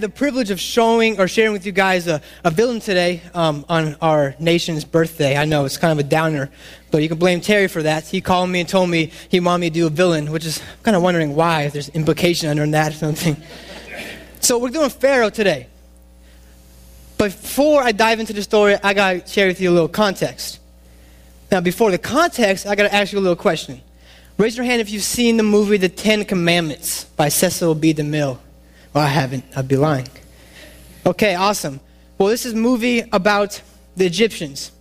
had the privilege of sharing with you guys a villain today on our nation's birthday. I know it's kind of a downer, but you can blame Terry for that. He called me and told me he wanted me to do a villain, which is kind of wondering why, if there's implication under that or something. So we're doing Pharaoh today. But before I dive into the story, I got to share with you a little context. Now, before the context, I got to ask you a little question. Raise your hand if you've seen the movie The 10 Commandments by Cecil B. DeMille. Well, I haven't. I'd be lying. Okay, awesome. Well, this is a movie about the Egyptians.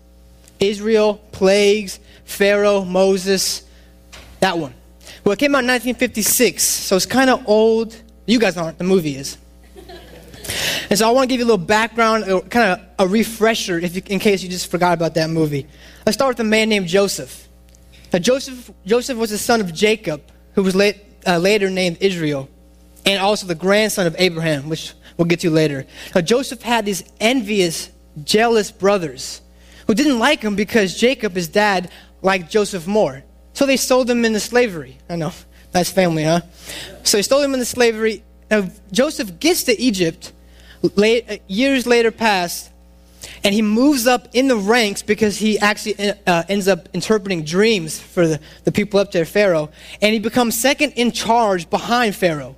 Israel, plagues, Pharaoh, Moses, that one. Well, it came out in 1956, so it's kind of old. You guys aren't. The movie is. And so I want to give you a little background, kind of a refresher in case you just forgot about that movie. Let's start with a man named Joseph. Now, Joseph was the son of Jacob, who was later named Israel, and also the grandson of Abraham, which we'll get to later. Now, Joseph had these envious, jealous brothers who didn't like him because Jacob, his dad, liked Joseph more. So they sold him into slavery. I know, nice family, huh? So they sold him into slavery. Now, Joseph gets to Egypt, years later passed, and he moves up in the ranks because he actually ends up interpreting dreams for the people up there, Pharaoh. And he becomes second in charge behind Pharaoh.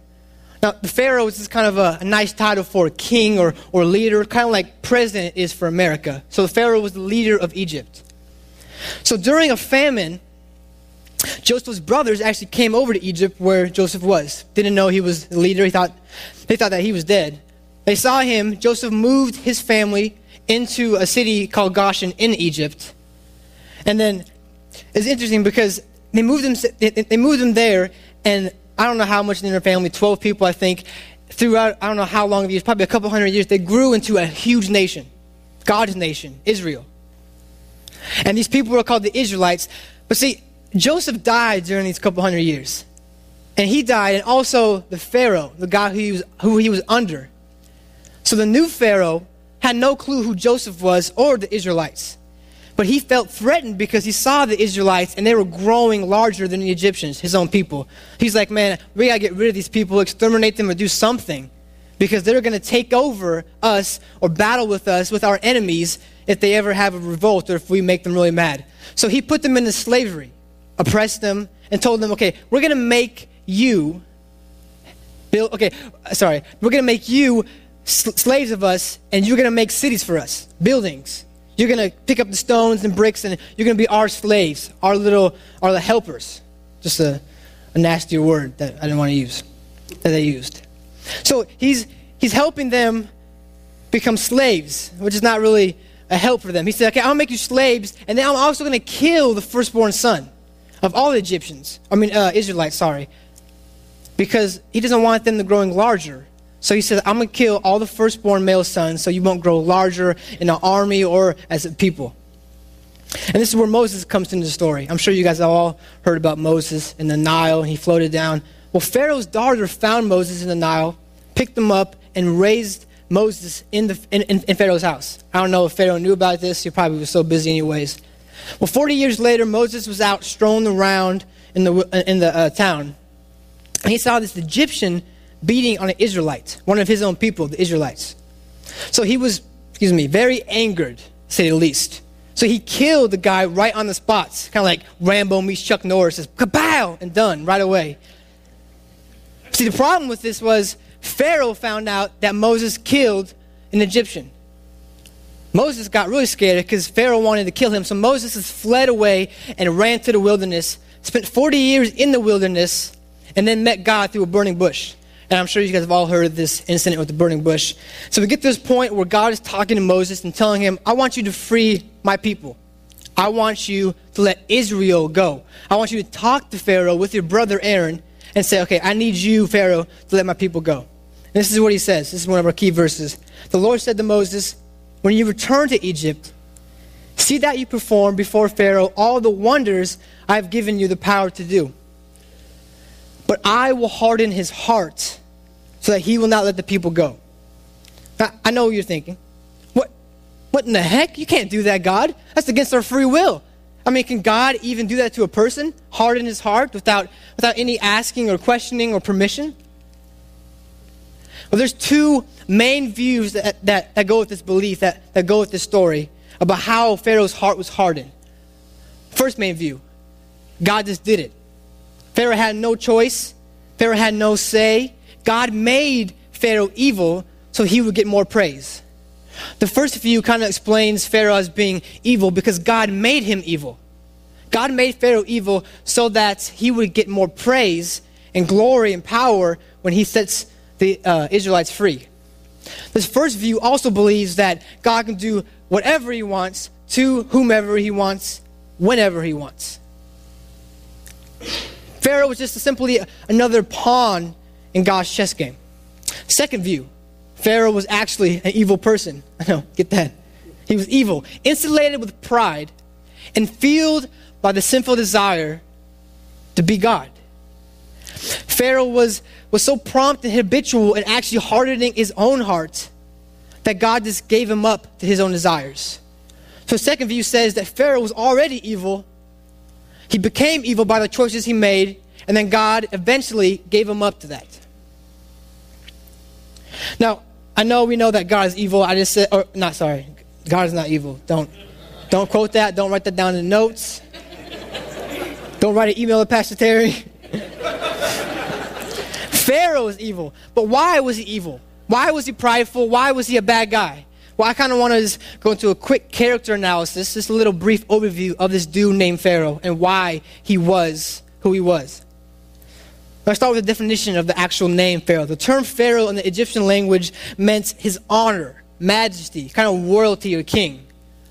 Now, the Pharaoh is kind of a nice title for a king or leader, kind of like president is for America. So the Pharaoh was the leader of Egypt. So during a famine, Joseph's brothers actually came over to Egypt where Joseph was. Didn't know he was the leader. They thought that he was dead. They saw him. Joseph moved his family into a city called Goshen in Egypt. And then it's interesting because they moved them there, and I don't know how much in their family, 12 people I think, throughout I don't know how long of years, probably a couple hundred years, they grew into a huge nation, God's nation, Israel. And these people were called the Israelites. But see, Joseph died during these couple hundred years. And he died, and also the Pharaoh, the guy who he was under. So the new Pharaoh had no clue who Joseph was or the Israelites. But he felt threatened because he saw the Israelites and they were growing larger than the Egyptians, his own people. He's like, man, we got to get rid of these people, exterminate them, or do something. Because they're going to take over us or battle with us, with our enemies, if they ever have a revolt or if we make them really mad. So he put them into slavery, oppressed them, and told them, okay, we're going to make you, we're going to make you slaves of us, and you're going to make cities for us, buildings. You're going to pick up the stones and bricks, and you're going to be our slaves, our helpers. Just a nastier word that I didn't want to use, that they used. So he's helping them become slaves, which is not really a help for them. He said, okay, I'll make you slaves, and then I'm also going to kill the firstborn son of all the Israelites, because he doesn't want them to growing larger. So he says, I'm going to kill all the firstborn male sons so you won't grow larger in an army or as a people. And this is where Moses comes into the story. I'm sure you guys have all heard about Moses in the Nile, and he floated down. Well, Pharaoh's daughter found Moses in the Nile, picked him up, and raised Moses in Pharaoh's house. I don't know if Pharaoh knew about this. He probably was so busy anyways. Well, 40 years later, Moses was out strolling around in the town. And he saw this Egyptian beating on an Israelite, one of his own people, the Israelites. So he was, very angered, to say the least. So he killed the guy right on the spot, kind of like Rambo meets Chuck Norris, says, kabow, and done right away. See, the problem with this was Pharaoh found out that Moses killed an Egyptian. Moses got really scared because Pharaoh wanted to kill him, so Moses has fled away and ran to the wilderness, spent 40 years in the wilderness, and then met God through a burning bush. And I'm sure you guys have all heard of this incident with the burning bush. So we get to this point where God is talking to Moses and telling him, I want you to free my people. I want you to let Israel go. I want you to talk to Pharaoh with your brother Aaron and say, okay, I need you, Pharaoh, to let my people go. And this is what he says. This is one of our key verses. The Lord said to Moses, when you return to Egypt, see that you perform before Pharaoh all the wonders I have given you the power to do. But I will harden his heart so that he will not let the people go. Now, I know what you're thinking. What in the heck? You can't do that, God. That's against our free will. I mean, can God even do that to a person? Harden his heart without any asking or questioning or permission? Well, there's two main views that go with this belief, that go with this story, about how Pharaoh's heart was hardened. First main view, God just did it. Pharaoh had no choice. Pharaoh had no say. God made Pharaoh evil so he would get more praise. The first view kind of explains Pharaoh as being evil because God made him evil. God made Pharaoh evil so that he would get more praise and glory and power when he sets the Israelites free. This first view also believes that God can do whatever he wants to whomever he wants, whenever he wants. Pharaoh was just simply another pawn in God's chess game. Second view, Pharaoh was actually an evil person. I know, get that. He was evil, insulated with pride, and fueled by the sinful desire to be God. Pharaoh was so prompt and habitual in actually hardening his own heart that God just gave him up to his own desires. So second view says that Pharaoh was already evil. He became evil by the choices he made, and then God eventually gave him up to that. Now, I know we know that God is evil. I just said, or not, sorry. God is not evil. Don't quote that. Don't write that down in the notes. Don't write an email to Pastor Terry. Pharaoh is evil. But why was he evil? Why was he prideful? Why was he a bad guy? Well, I kind of want to just go into a quick character analysis, just a little brief overview of this dude named Pharaoh and why he was who he was. Let's start with the definition of the actual name Pharaoh. The term Pharaoh in the Egyptian language meant his honor, majesty, kind of royalty or king.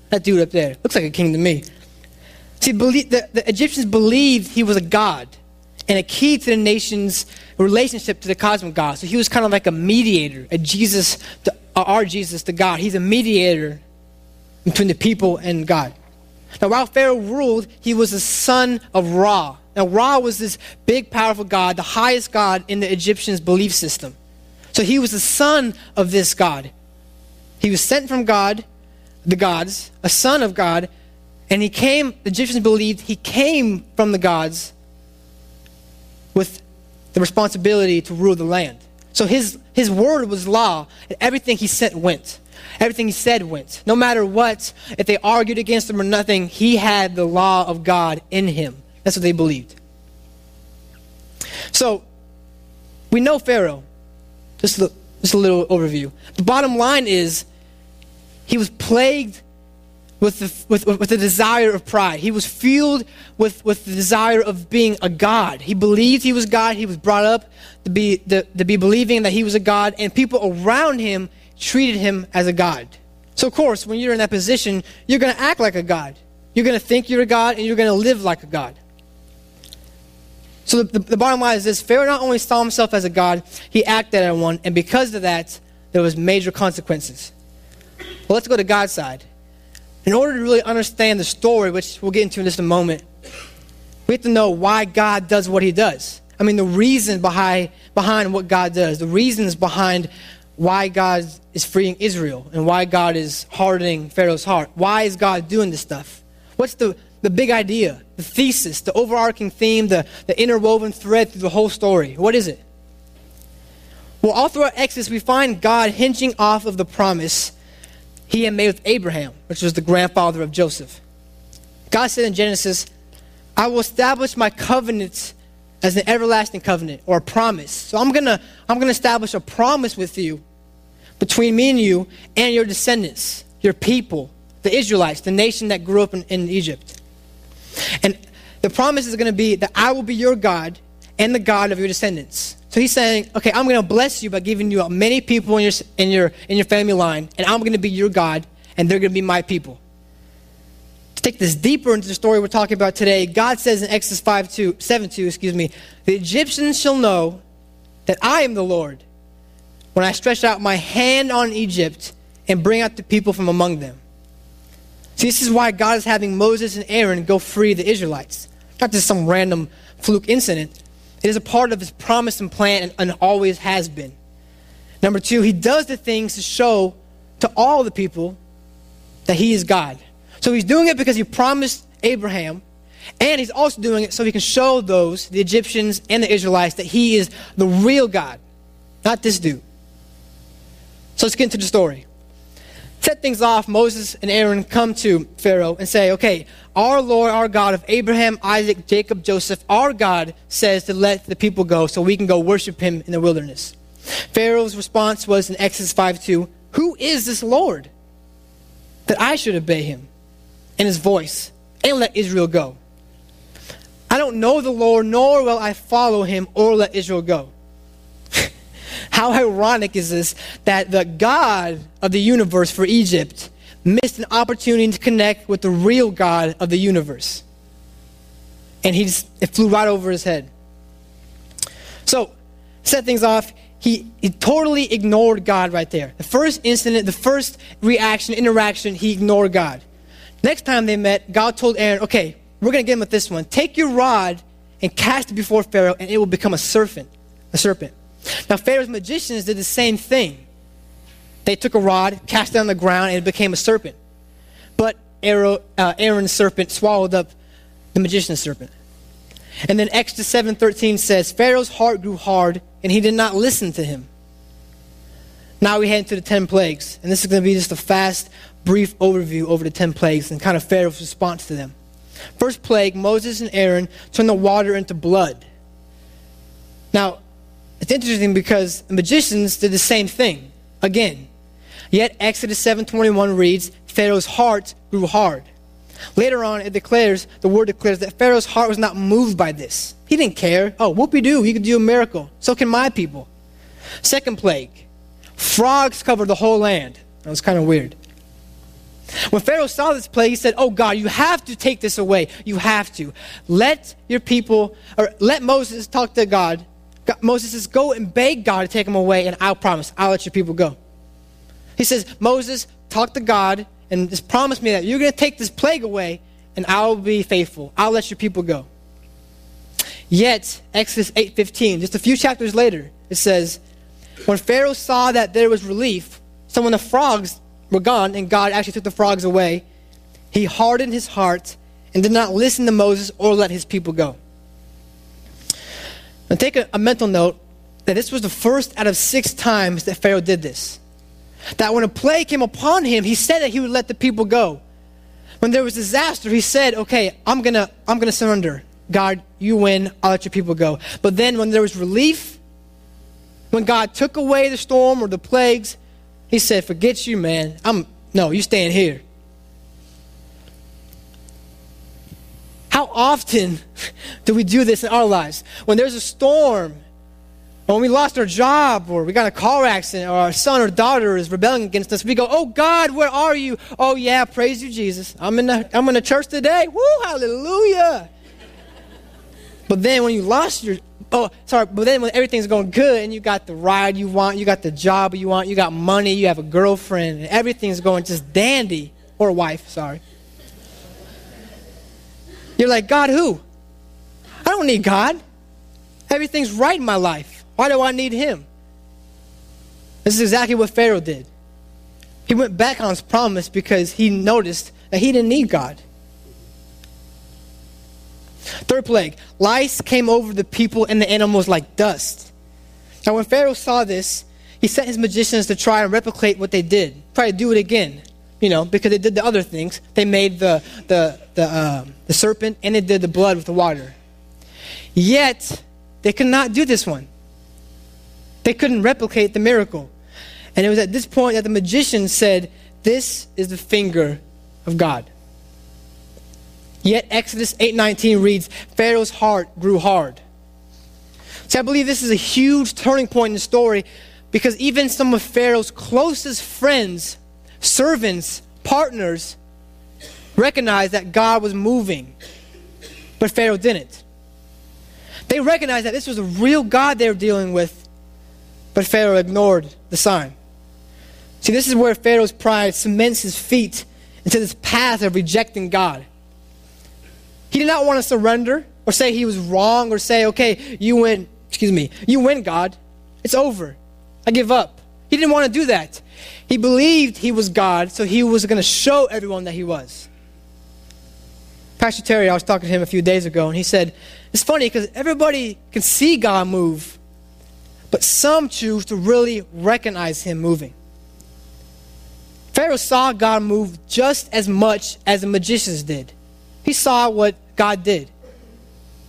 That dude up there looks like a king to me. See, the Egyptians believed he was a god and a key to the nation's relationship to the cosmic God. So he was kind of like a mediator, a Jesus, our Jesus to God. He's a mediator between the people and God. Now, while Pharaoh ruled, he was the son of Ra. Now, Ra was this big, powerful god, the highest god in the Egyptians' belief system. So he was the son of this god. He was sent from God, the gods, a son of God, and he came, the Egyptians believed, he came from the gods with the responsibility to rule the land. So his word was law, and everything he sent went. Everything he said went. No matter what, if they argued against him or nothing, he had the law of God in him. That's what they believed. So, we know Pharaoh. Just a little overview. The bottom line is, he was plagued with the desire of pride. He was fueled with the desire of being a god. He believed he was God. He was brought up to be believing that he was a god. And people around him treated him as a god. So, of course, when you're in that position, you're going to act like a god. You're going to think you're a god, and you're going to live like a god. So the bottom line is this. Pharaoh not only saw himself as a god, he acted as one, and because of that, there was major consequences. Well, let's go to God's side. In order to really understand the story, which we'll get into in just a moment, we have to know why God does what he does. I mean, the reason behind what God does, the reasons behind why God is freeing Israel and why God is hardening Pharaoh's heart. Why is God doing this stuff? What's the big idea, the thesis, the overarching theme, the interwoven thread through the whole story? What is it? Well, all throughout Exodus, we find God hinging off of the promise he had made with Abraham, which was the grandfather of Joseph. God said in Genesis, I will establish my covenant as an everlasting covenant or a promise. So I'm gonna establish a promise with you between me and you and your descendants, your people, the Israelites, the nation that grew up in Egypt. And the promise is going to be that I will be your God and the God of your descendants. So he's saying, okay, I'm going to bless you by giving you many people in your family line, and I'm going to be your God, and they're going to be my people. To take this deeper into the story we're talking about today, God says in Exodus 7:2, the Egyptians shall know that I am the Lord when I stretch out my hand on Egypt and bring out the people from among them. See, this is why God is having Moses and Aaron go free the Israelites. Not just some random fluke incident. It is a part of his promise and plan and always has been. Number two, he does the things to show to all the people that he is God. So he's doing it because he promised Abraham, and he's also doing it so he can show those, the Egyptians and the Israelites, that he is the real God, not this dude. So let's get into the story. Set things off, Moses and Aaron come to Pharaoh and say, okay, our Lord, our God of Abraham, Isaac, Jacob, Joseph, our God says to let the people go so we can go worship him in the wilderness. Pharaoh's response was in Exodus 5:2, who is this Lord that I should obey him and his voice and let Israel go? I don't know the Lord, nor will I follow him or let Israel go. How ironic is this that the God of the universe for Egypt missed an opportunity to connect with the real God of the universe. And it flew right over his head. So, set things off. He totally ignored God right there. The first incident, the first reaction, interaction, he ignored God. Next time they met, God told Aaron, okay, we're going to get him with this one. Take your rod and cast it before Pharaoh, and it will become a serpent. Now, Pharaoh's magicians did the same thing. They took a rod, cast it on the ground, and it became a serpent. But Aaron's serpent swallowed up the magician's serpent. And then Exodus 7:13 says, Pharaoh's heart grew hard, and he did not listen to him. Now we head into the 10 plagues. And this is going to be just a fast, brief overview over the 10 plagues and kind of Pharaoh's response to them. First plague, Moses and Aaron turned the water into blood. Now, it's interesting because the magicians did the same thing again. Yet Exodus 7:21 reads, Pharaoh's heart grew hard. Later on, the word declares that Pharaoh's heart was not moved by this. He didn't care. Oh, whoopee-doo, he could do a miracle. So can my people. Second plague, frogs covered the whole land. That was kind of weird. When Pharaoh saw this plague, he said, oh God, you have to take this away. You have to. Let Moses talk to God. Moses says, go and beg God to take him away, and I'll promise. I'll let your people go. He says, Moses, talk to God, and just promise me that you're going to take this plague away, and I'll be faithful. I'll let your people go. Yet, Exodus 8:15, just a few chapters later, it says, when Pharaoh saw that there was relief, so when the frogs were gone, and God actually took the frogs away, he hardened his heart and did not listen to Moses or let his people go. Now take a mental note that this was the first out of 6 times that Pharaoh did this. That when a plague came upon him, he said that he would let the people go. When there was disaster, he said, okay, I'm gonna surrender. God, you win, I'll let your people go. But then when there was relief, when God took away the storm or the plagues, he said, forget you, man. You staying here. How often do we do this in our lives? When there's a storm, or when we lost our job, or we got in a car accident, or our son or daughter is rebelling against us, we go, oh God, where are you? Oh yeah, praise you, Jesus. I'm in the church today. Woo, hallelujah. But then when when everything's going good and you got the ride you want, you got the job you want, you got money, you have a girlfriend, and everything's going just dandy, or a wife, sorry. You're like, God who? I don't need God. Everything's right in my life. Why do I need him? This is exactly what Pharaoh did. He went back on his promise because he noticed that he didn't need God. Third plague, lice came over the people and the animals like dust. Now when Pharaoh saw this, he sent his magicians to try and replicate what they did. Try to do it again, because they did the other things. They made the serpent and they did the blood with the water. Yet, they could not do this one. They couldn't replicate the miracle. And it was at this point that the magician said, this is the finger of God. Yet Exodus 8:19 reads, Pharaoh's heart grew hard. So I believe this is a huge turning point in the story because even some of Pharaoh's closest friends, servants, partners, recognized that God was moving. But Pharaoh didn't. They recognized that this was a real God they were dealing with, but Pharaoh ignored the sign. See, this is where Pharaoh's pride cements his feet into this path of rejecting God. He did not want to surrender or say he was wrong or say, okay, you win, God. It's over. I give up. He didn't want to do that. He believed he was God, so he was going to show everyone that he was. Pastor Terry, I was talking to him a few days ago, and he said, it's funny because everybody can see God move, but some choose to really recognize him moving. Pharaoh saw God move just as much as the magicians did. He saw what God did.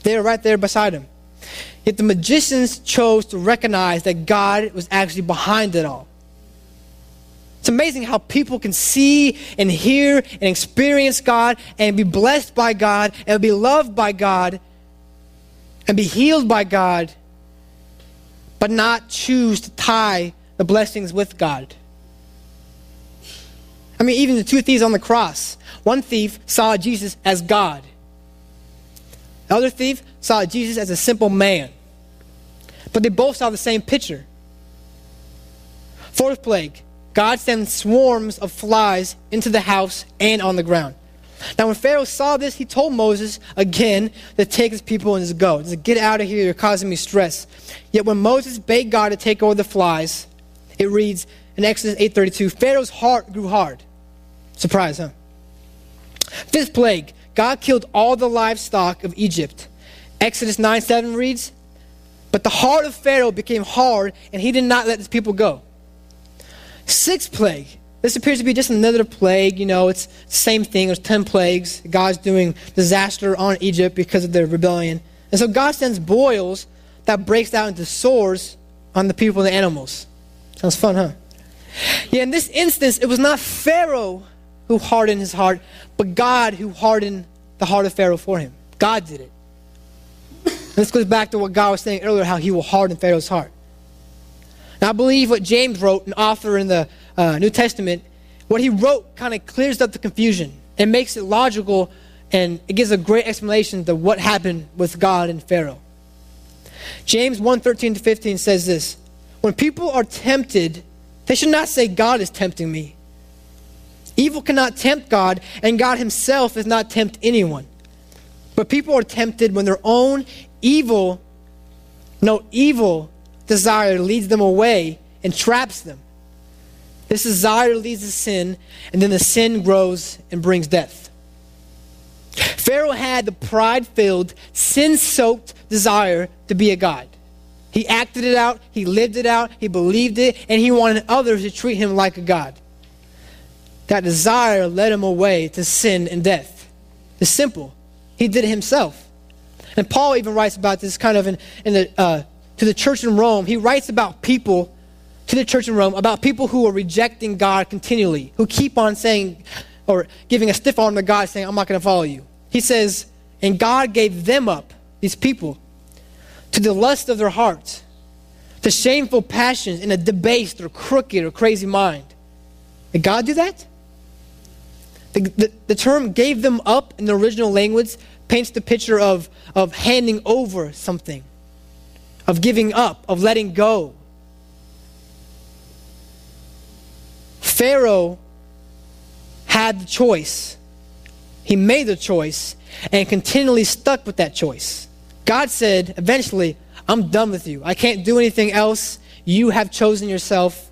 They were right there beside him. Yet the magicians chose to recognize that God was actually behind it all. It's amazing how people can see and hear and experience God and be blessed by God and be loved by God and be healed by God, but not choose to tie the blessings with God. I mean, even the two thieves on the cross. One thief saw Jesus as God. The other thief saw Jesus as a simple man. But they both saw the same picture. Fourth plague. God sends swarms of flies into the house and on the ground. Now when Pharaoh saw this, he told Moses again to take his people and just go. Just get out of here, you're causing me stress. Yet when Moses begged God to take over the flies, it reads in Exodus 8:32, Pharaoh's heart grew hard. Surprise, huh? Fifth plague, God killed all the livestock of Egypt. Exodus 9:7 reads, but the heart of Pharaoh became hard and he did not let his people go. Sixth plague. This appears to be just another plague. You know, it's the same thing. There's 10 plagues. God's doing disaster on Egypt because of their rebellion. And so God sends boils that breaks out into sores on the people and the animals. Sounds fun, huh? Yeah, in this instance, it was not Pharaoh who hardened his heart, but God who hardened the heart of Pharaoh for him. God did it. And this goes back to what God was saying earlier, how he will harden Pharaoh's heart. Now, I believe what James wrote, an author in the New Testament, what he wrote kind of clears up the confusion. It makes it logical, and it gives a great explanation to what happened with God and Pharaoh. James 1:13-15 says this, when people are tempted, they should not say, God is tempting me. Evil cannot tempt God, and God himself does not tempt anyone. But people are tempted when their own evil desire leads them away and traps them. This desire leads to sin, and then the sin grows and brings death. Pharaoh had the pride-filled, sin-soaked desire to be a god. He acted it out, he lived it out, he believed it, and he wanted others to treat him like a god. That desire led him away to sin and death. It's simple. He did it himself. And Paul even writes about this kind of to the church in Rome. He writes about people, to the church in Rome, about people who are rejecting God continually, who keep on saying, or giving a stiff arm to God, saying, I'm not going to follow you. He says, and God gave them up, these people, to the lust of their hearts, to shameful passions, in a debased or crooked or crazy mind. Did God do that? The term gave them up in the original language paints the picture of handing over something, of giving up, of letting go. Pharaoh had the choice. He made the choice and continually stuck with that choice. God said, eventually, I'm done with you. I can't do anything else. You have chosen yourself.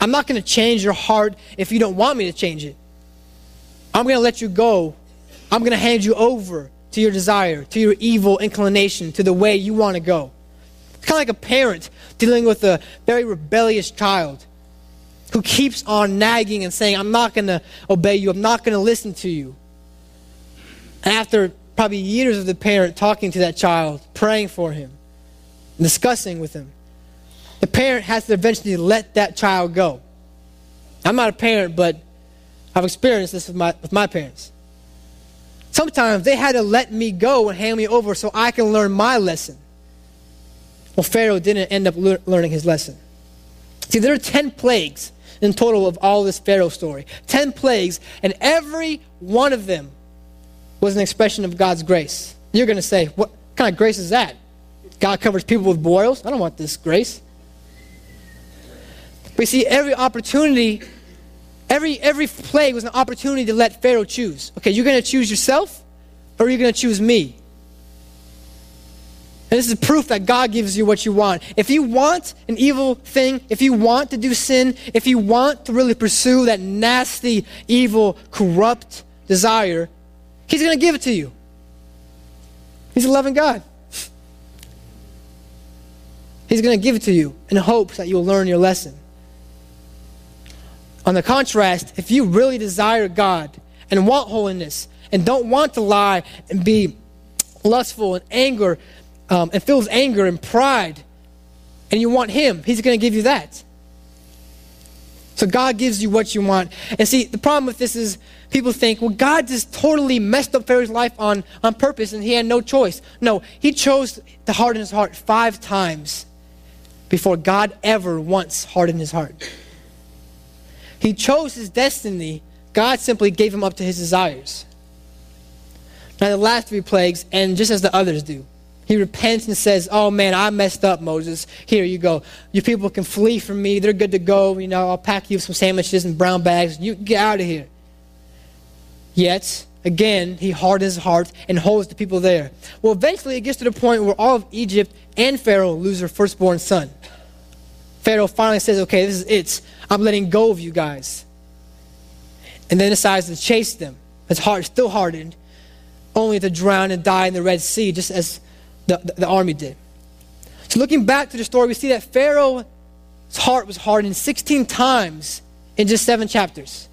I'm not going to change your heart if you don't want me to change it. I'm going to let you go. I'm going to hand you over to your desire, to your evil inclination, to the way you want to go. It's kind of like a parent dealing with a very rebellious child who keeps on nagging and saying, I'm not going to obey you. I'm not going to listen to you. And after probably years of the parent talking to that child, praying for him, discussing with him, the parent has to eventually let that child go. I'm not a parent, but I've experienced this with my parents. Sometimes they had to let me go and hand me over so I can learn my lesson. Well, Pharaoh didn't end up learning his lesson. See, there are 10 plagues in total of all this Pharaoh story. 10 plagues, and every one of them was an expression of God's grace. You're going to say, what kind of grace is that? God covers people with boils? I don't want this grace. We see every opportunity, every plague was an opportunity to let Pharaoh choose. Okay, you're going to choose yourself, or you're going to choose me? And this is proof that God gives you what you want. If you want an evil thing, if you want to do sin, if you want to really pursue that nasty, evil, corrupt desire, he's going to give it to you. He's a loving God. He's going to give it to you in hopes that you'll learn your lesson. On the contrast, if you really desire God and want holiness and don't want to lie and be lustful and anger and feels anger and pride, and you want him, he's going to give you that. So God gives you what you want. And see, the problem with this is people think, well, God just totally messed up Pharaoh's life on purpose and he had no choice. No, he chose to harden his heart 5 times before God ever once hardened his heart. He chose his destiny. God simply gave him up to his desires. Now the last 3 plagues, and just as the others do, he repents and says, oh man, I messed up, Moses. Here you go. Your people can flee from me. They're good to go. You know, I'll pack you some sandwiches and brown bags. You get out of here. Yet, again, he hardens his heart and holds the people there. Well, eventually it gets to the point where all of Egypt and Pharaoh lose their firstborn son. Pharaoh finally says, okay, this is it. I'm letting go of you guys. And then decides to chase them. His heart is still hardened, only to drown and die in the Red Sea, just as the army did. So looking back to the story, we see that Pharaoh's heart was hardened 16 times in just 7 chapters.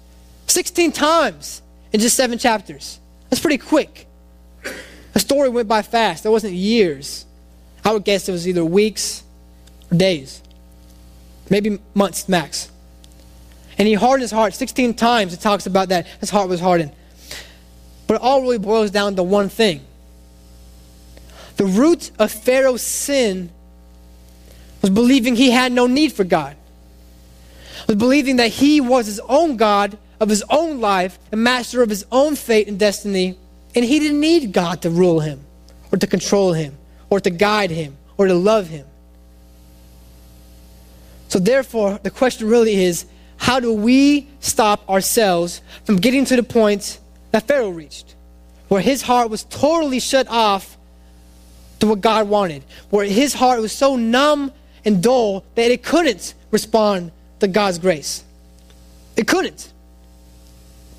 16 times in just 7 chapters. That's pretty quick. The story went by fast. That wasn't years. I would guess it was either weeks or days. Maybe months max. And he hardened his heart 16 times. It talks about that. His heart was hardened. But it all really boils down to one thing. The root of Pharaoh's sin was believing he had no need for God. Was believing that he was his own God of his own life and master of his own fate and destiny. And he didn't need God to rule him or to control him or to guide him or to love him. So therefore, the question really is, how do we stop ourselves from getting to the point that Pharaoh reached, where his heart was totally shut off to what God wanted, where his heart was so numb and dull that it couldn't respond to God's grace? It couldn't.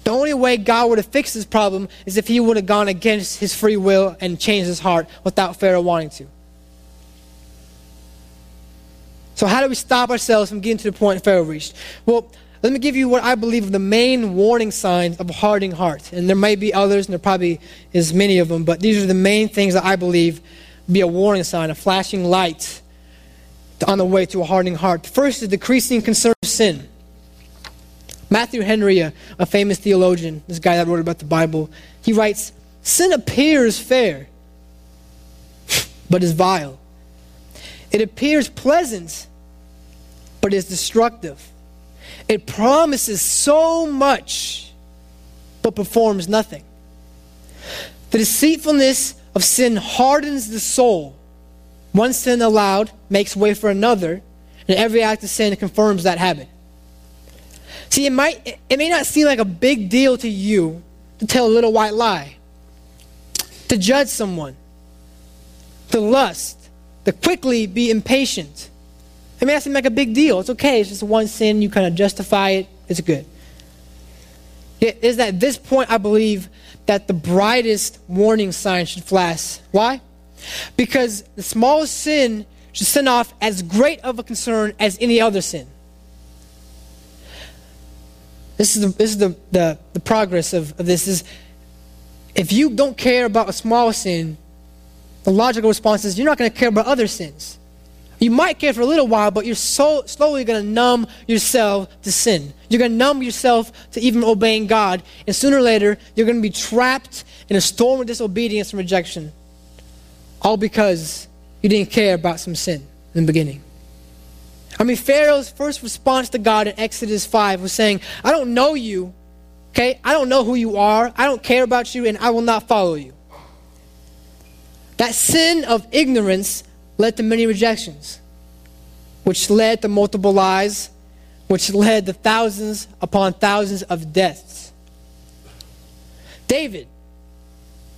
The only way God would have fixed this problem is if he would have gone against his free will and changed his heart without Pharaoh wanting to. So how do we stop ourselves from getting to the point Pharaoh reached? Well, let me give you what I believe are the main warning signs of a hardening heart. And there may be others, and there probably is many of them, but these are the main things that I believe be a warning sign, a flashing light on the way to a hardening heart. The first is decreasing concern for sin. Matthew Henry, a famous theologian, this guy that wrote about the Bible, he writes, "Sin appears fair, but is vile. It appears pleasant, but is destructive. It promises so much, but performs nothing. The deceitfulness of sin hardens the soul. One sin allowed makes way for another, and every act of sin confirms that habit." See, it may not seem like a big deal to you to tell a little white lie, to judge someone, to lust, to quickly be impatient. I mean, that seems like a big deal. It's okay. It's just one sin. You kind of justify it. It's good. It is at this point, I believe, that the brightest warning sign should flash. Why? Because the smallest sin should send off as great of a concern as any other sin. This is the progress of this. Is if you don't care about a small sin, the logical response is you're not going to care about other sins. You might care for a little while, but you're so slowly going to numb yourself to sin. You're going to numb yourself to even obeying God. And sooner or later, you're going to be trapped in a storm of disobedience and rejection. All because you didn't care about some sin in the beginning. I mean, Pharaoh's first response to God in Exodus 5 was saying, I don't know you, okay? I don't know who you are. I don't care about you, and I will not follow you. That sin of ignorance led to many rejections, which led to multiple lies, which led to thousands upon thousands of deaths. David,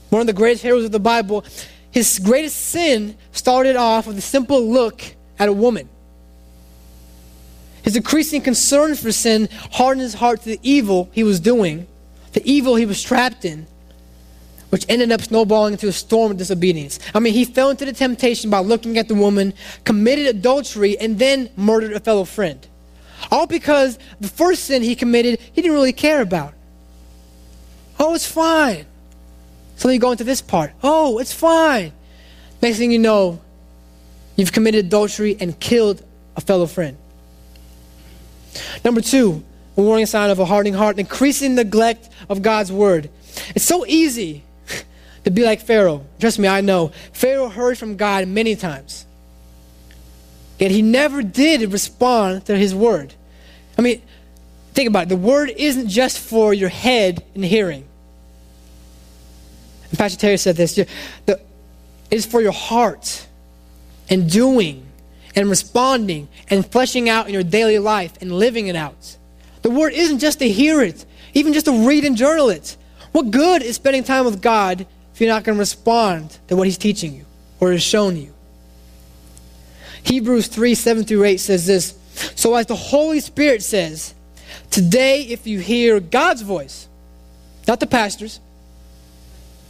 one of the greatest heroes of the Bible, his greatest sin started off with a simple look at a woman. His increasing concern for sin hardened his heart to the evil he was doing, the evil he was trapped in, which ended up snowballing into a storm of disobedience. I mean, he fell into the temptation by looking at the woman, committed adultery, and then murdered a fellow friend. All because the first sin he committed, he didn't really care about. Oh, it's fine. So then you go into this part. Oh, it's fine. Next thing you know, you've committed adultery and killed a fellow friend. Number two, a warning sign of a hardening heart, increasing neglect of God's word. It's so easy to be like Pharaoh. Trust me, I know. Pharaoh heard from God many times. Yet he never did respond to his word. I mean, think about it. The word isn't just for your head and hearing. And Pastor Terry said this. It's for your heart and doing and responding and fleshing out in your daily life and living it out. The word isn't just to hear it, even just to read and journal it. What good is spending time with God if you're not going to respond to what he's teaching you or has shown you? Hebrews 3:7-8 says this, so as the Holy Spirit says, today if you hear God's voice, not the pastor's,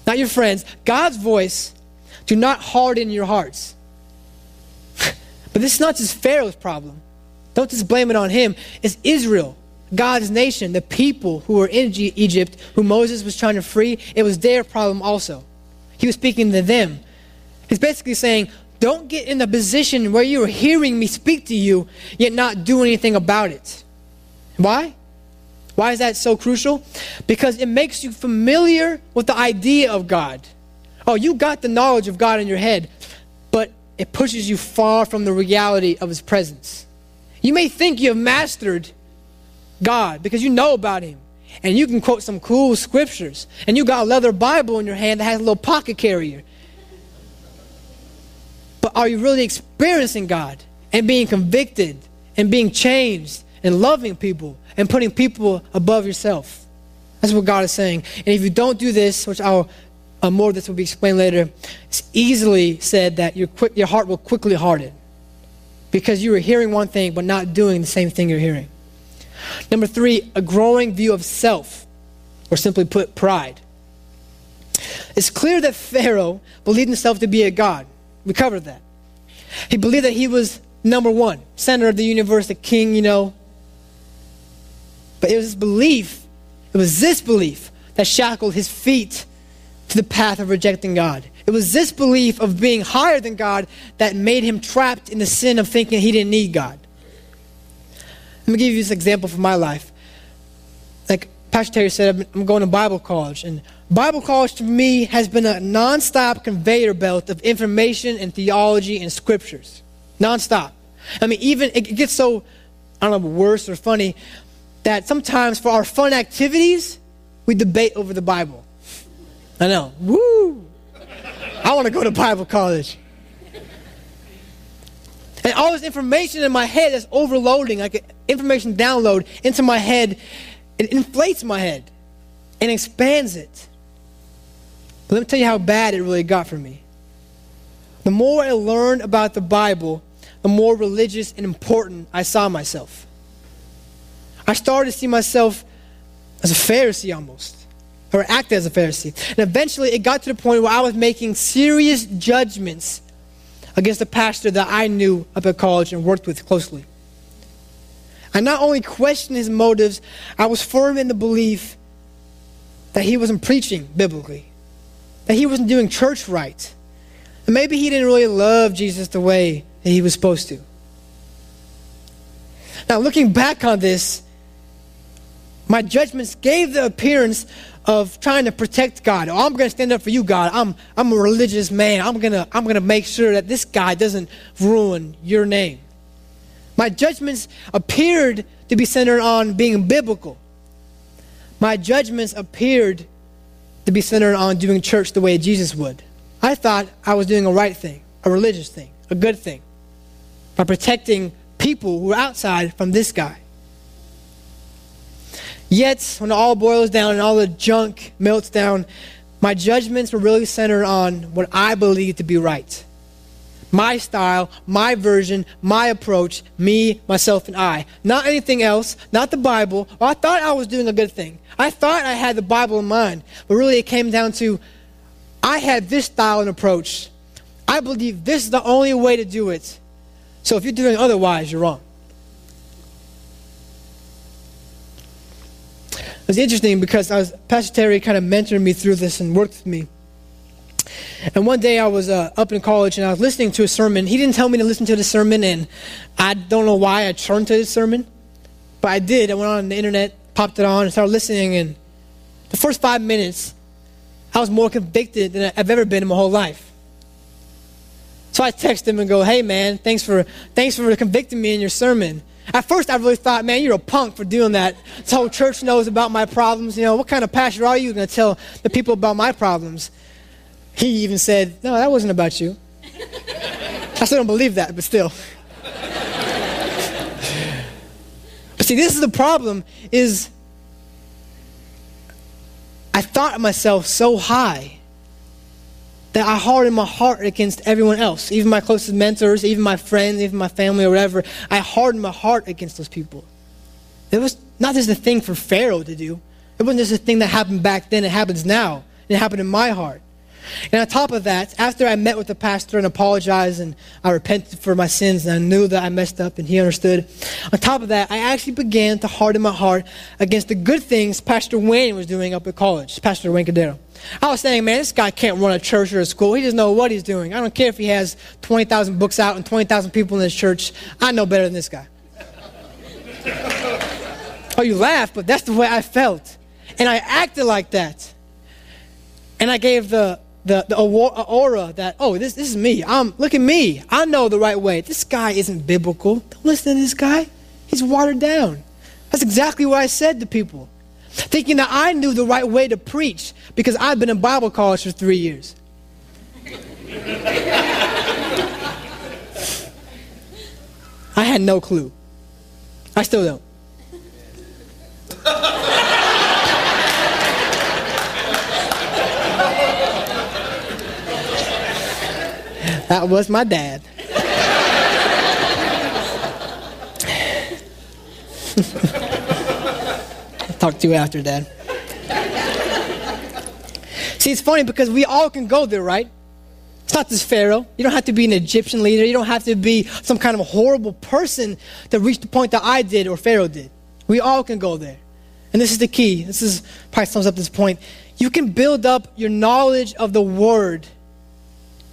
not your friends, God's voice, do not harden your hearts. But this is not just Pharaoh's problem. Don't just blame it on him. It's Israel, God's nation, the people who were in Egypt, who Moses was trying to free. It was their problem also. He was speaking to them. He's basically saying, don't get in the position where you are hearing me speak to you, yet not do anything about it. Why? Why is that so crucial? Because it makes you familiar with the idea of God. Oh, you got the knowledge of God in your head, but it pushes you far from the reality of his presence. You may think you have mastered God because you know about him, and you can quote some cool scriptures, and you got a leather Bible in your hand that has a little pocket carrier. But are you really experiencing God and being convicted and being changed and loving people and putting people above yourself? That's what God is saying. And if you don't do this, which more of this will be explained later, it's easily said that your heart will quickly harden because you were hearing one thing but not doing the same thing you're hearing. Number three, a growing view of self, or simply put, pride. It's clear that Pharaoh believed himself to be a god. We covered that. He believed that he was number one, center of the universe, the king, you know. But it was this belief that shackled his feet to the path of rejecting God. It was this belief of being higher than God that made him trapped in the sin of thinking he didn't need God. Let me give you this example from my life. Like Pastor Terry said, I'm going to Bible college, and Bible college to me has been a nonstop conveyor belt of information and theology and scriptures. Nonstop. I mean, even it gets so, I don't know, worse or funny, that sometimes for our fun activities, we debate over the Bible. I know. Woo! I want to go to Bible college. And all this information in my head is overloading, like information download into my head. It inflates my head and expands it. But let me tell you how bad it really got for me. The more I learned about the Bible, the more religious and important I saw myself. I started to see myself as a Pharisee almost, or act as a Pharisee. And eventually it got to the point where I was making serious judgments against a pastor that I knew up at college and worked with closely. I not only questioned his motives, I was firm in the belief that he wasn't preaching biblically, that he wasn't doing church right, and maybe he didn't really love Jesus the way that he was supposed to. Now, looking back on this, my judgments gave the appearance of trying to protect God. Oh, I'm going to stand up for you, God. I'm a religious man. I'm going to make sure that this guy doesn't ruin your name. My judgments appeared to be centered on being biblical. My judgments appeared to be centered on doing church the way Jesus would. I thought I was doing a right thing, a religious thing, a good thing, by protecting people who were outside from this guy. Yet, when it all boils down and all the junk melts down, my judgments were really centered on what I believed to be right. My style, my version, my approach, me, myself, and I. Not anything else, not the Bible. Well, I thought I was doing a good thing. I thought I had the Bible in mind. But really it came down to, I had this style and approach. I believe this is the only way to do it. So if you're doing otherwise, you're wrong. was interesting because Pastor Terry kind of mentored me through this and worked with me. And one day I was up in college and I was listening to a sermon. He didn't tell me to listen to the sermon, and I don't know why I turned to the sermon, but I did. I went on the internet, popped it on, and started listening. And the first 5 minutes, I was more convicted than I've ever been in my whole life. So I text him and go, "Hey man, thanks for convicting me in your sermon." At first I really thought, man, you're a punk for doing that. This whole church knows about my problems. You know, what kind of pastor are you going to tell the people about my problems? He even said, "No, that wasn't about you." I still don't believe that, but still. But see, this is the problem, is I thought myself so high that I hardened my heart against everyone else, even my closest mentors, even my friends, even my family or whatever. I hardened my heart against those people. It was not just a thing for Pharaoh to do. It wasn't just a thing that happened back then. It happens now. It happened in my heart. And on top of that, after I met with the pastor and apologized and I repented for my sins and I knew that I messed up and he understood, on top of that, I actually began to harden my heart against the good things Pastor Wayne was doing up at college, Pastor Wayne Cadero. I was saying, man, this guy can't run a church or a school. He doesn't know what he's doing. I don't care if he has 20,000 books out and 20,000 people in his church. I know better than this guy. Oh, you laugh, but that's the way I felt. And I acted like that. And I gave the aura that, oh, this is me. Look at me. I know the right way. This guy isn't biblical. Don't listen to this guy. He's watered down. That's exactly what I said to people, thinking that I knew the right way to preach because I've been in Bible college for 3 years. I had no clue. I still don't. That was my dad. I'll talk to you after, Dad. See, it's funny because we all can go there, right? It's not just Pharaoh. You don't have to be an Egyptian leader. You don't have to be some kind of horrible person to reach the point that I did or Pharaoh did. We all can go there. And this is the key. This is probably sums up this point. You can build up your knowledge of the Word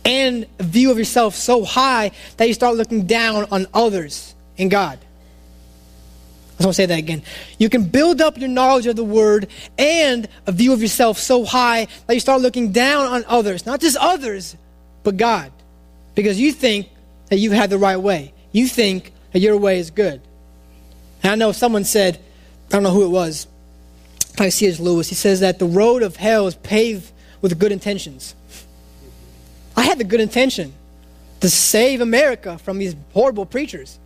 and a view of yourself so high that you start looking down on others and God. I want to say that again. You can build up your knowledge of the Word and a view of yourself so high that you start looking down on others. Not just others, but God. Because you think that you have the right way. You think that your way is good. And I know someone said, I don't know who it was, probably C.S. Lewis, he says that the road of hell is paved with good intentions. I had the good intention to save America from these horrible preachers.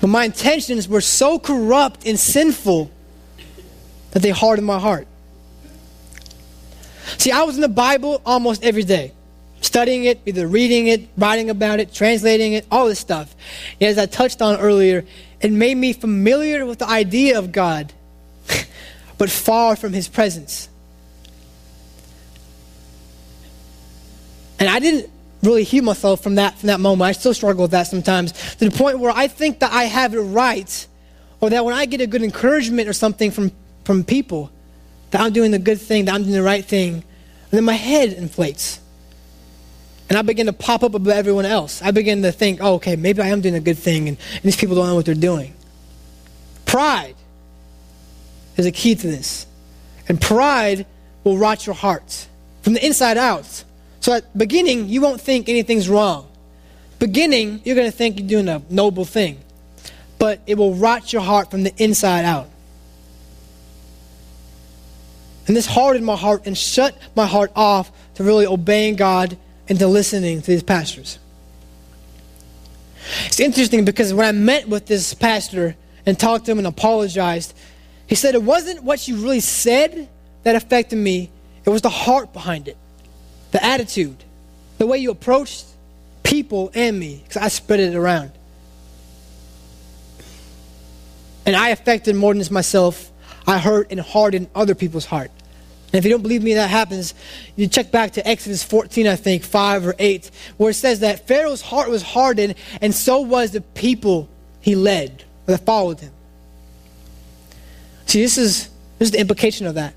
But my intentions were so corrupt and sinful that they hardened my heart. See, I was in the Bible almost every day, studying it, either reading it, writing about it, translating it, all this stuff. And as I touched on earlier, it made me familiar with the idea of God, but far from His presence. And I didn't really heal myself from that moment. I still struggle with that sometimes, to the point where I think that I have it right, or that when I get a good encouragement or something from people, that I'm doing the good thing, that I'm doing the right thing, and then my head inflates. And I begin to pop up above everyone else. I begin to think, oh, okay, maybe I am doing a good thing, and these people don't know what they're doing. Pride is a key to this. And pride will rot your heart from the inside out. So at the beginning, you won't think anything's wrong. Beginning, you're going to think you're doing a noble thing. But it will rot your heart from the inside out. And this hardened my heart and shut my heart off to really obeying God and to listening to these pastors. It's interesting because when I met with this pastor and talked to him and apologized, he said it wasn't what you really said that affected me. It was the heart behind it. The attitude, the way you approached people and me, because I spread it around. And I affected more than just myself. I hurt and hardened other people's heart. And if you don't believe me that happens, you check back to Exodus 14, I think, 5 or 8, where it says that Pharaoh's heart was hardened, and so was the people he led, that followed him. See, this is the implication of that.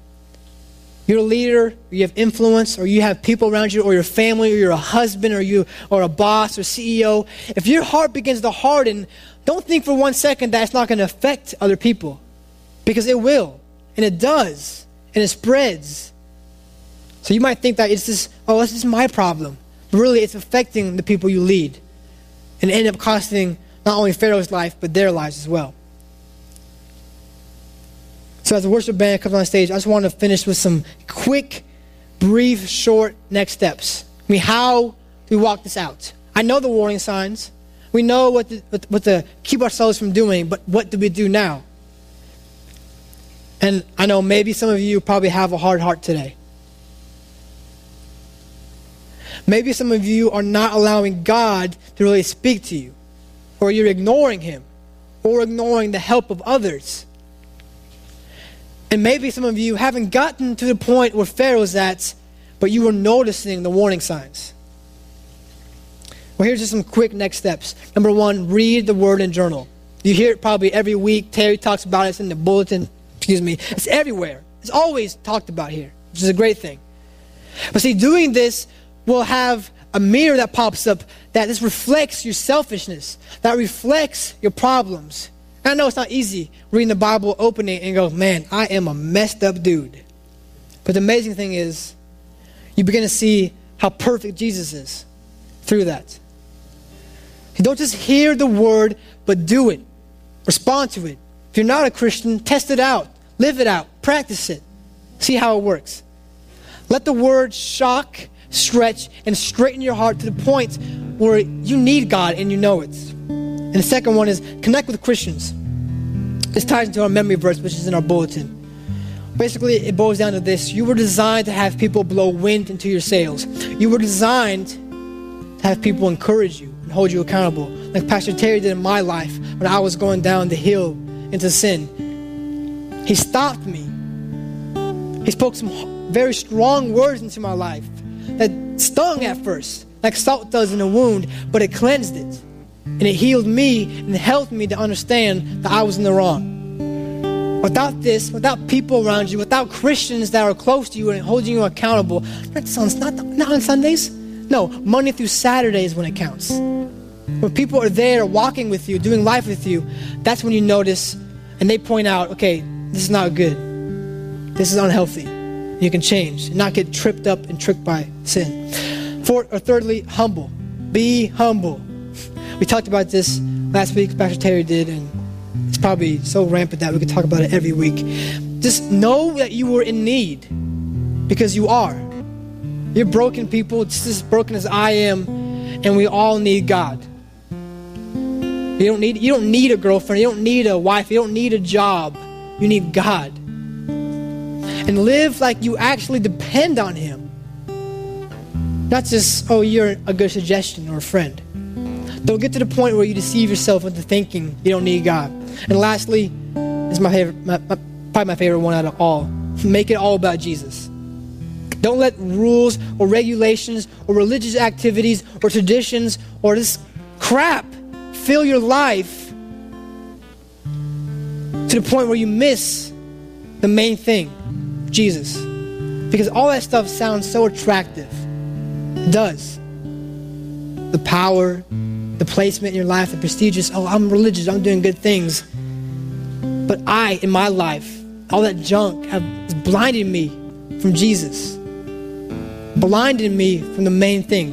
You're a leader, you have influence, or you have people around you, or your family, or you're a husband, or you or a boss, or CEO. If your heart begins to harden, don't think for one second that it's not going to affect other people, because it will, and it does, and it spreads. So you might think that it's just, oh, this is my problem. But really, it's affecting the people you lead, and end up costing not only Pharaoh's life, but their lives as well. So as the worship band comes on stage, I just want to finish with some quick, brief, short next steps. I mean, how do we walk this out? I know the warning signs. We know what to keep ourselves from doing, but what do we do now? And I know maybe some of you probably have a hard heart today. Maybe some of you are not allowing God to really speak to you, or you're ignoring Him, or ignoring the help of others. And maybe some of you haven't gotten to the point where Pharaoh's at, but you were noticing the warning signs. Well, here's just some quick next steps. Number one, read the Word and journal. You hear it probably every week. Terry talks about it. It's in the bulletin. Excuse me. It's everywhere. It's always talked about here, which is a great thing. But see, doing this will have a mirror that pops up that this reflects your selfishness, that reflects your problems. I know it's not easy reading the Bible, opening it, and go, man, I am a messed up dude. But the amazing thing is, you begin to see how perfect Jesus is through that. You don't just hear the word, but do it. Respond to it. If you're not a Christian, test it out. Live it out. Practice it. See how it works. Let the word shock, stretch, and straighten your heart to the point where you need God and you know it. And the second one is connect with Christians. This ties into our memory verse, which is in our bulletin. Basically, it boils down to this. You were designed to have people blow wind into your sails. You were designed to have people encourage you and hold you accountable, like Pastor Terry did in my life when I was going down the hill into sin. He stopped me. He spoke some very strong words into my life that stung at first, like salt does in a wound, but it cleansed it. And it healed me and helped me to understand that I was in the wrong. Without this, without people around you, without Christians that are close to you and holding you accountable, not on Sundays. No, Monday through Saturday is when it counts. When people are there walking with you, doing life with you, that's when you notice and they point out, okay, this is not good. This is unhealthy. You can change and not get tripped up and tricked by sin. Thirdly, humble. Be humble. We talked about this last week, Pastor Terry did, and it's probably so rampant that we could talk about it every week. Just know that you were in need, because you are. You're broken people, just as broken as I am, and we all need God. You don't need a girlfriend, you don't need a wife, you don't need a job. You need God. And live like you actually depend on Him. Not just, oh, you're a good suggestion or a friend. Don't get to the point where you deceive yourself into thinking you don't need God. And lastly, this is my favorite one out of all. Make it all about Jesus. Don't let rules or regulations or religious activities or traditions or this crap fill your life to the point where you miss the main thing, Jesus. Because all that stuff sounds so attractive. It does. The power, the placement in your life, the prestigious, oh, I'm religious, I'm doing good things. But I, in my life, all that junk has blinded me from Jesus. Blinded me from the main thing.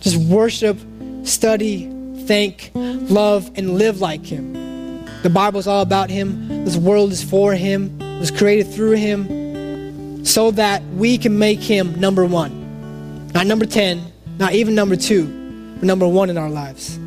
Just worship, study, thank, love, and live like Him. The Bible's all about Him. This world is for Him. It was created through Him so that we can make Him number one. Not number 10, not even number 2. Number one in our lives.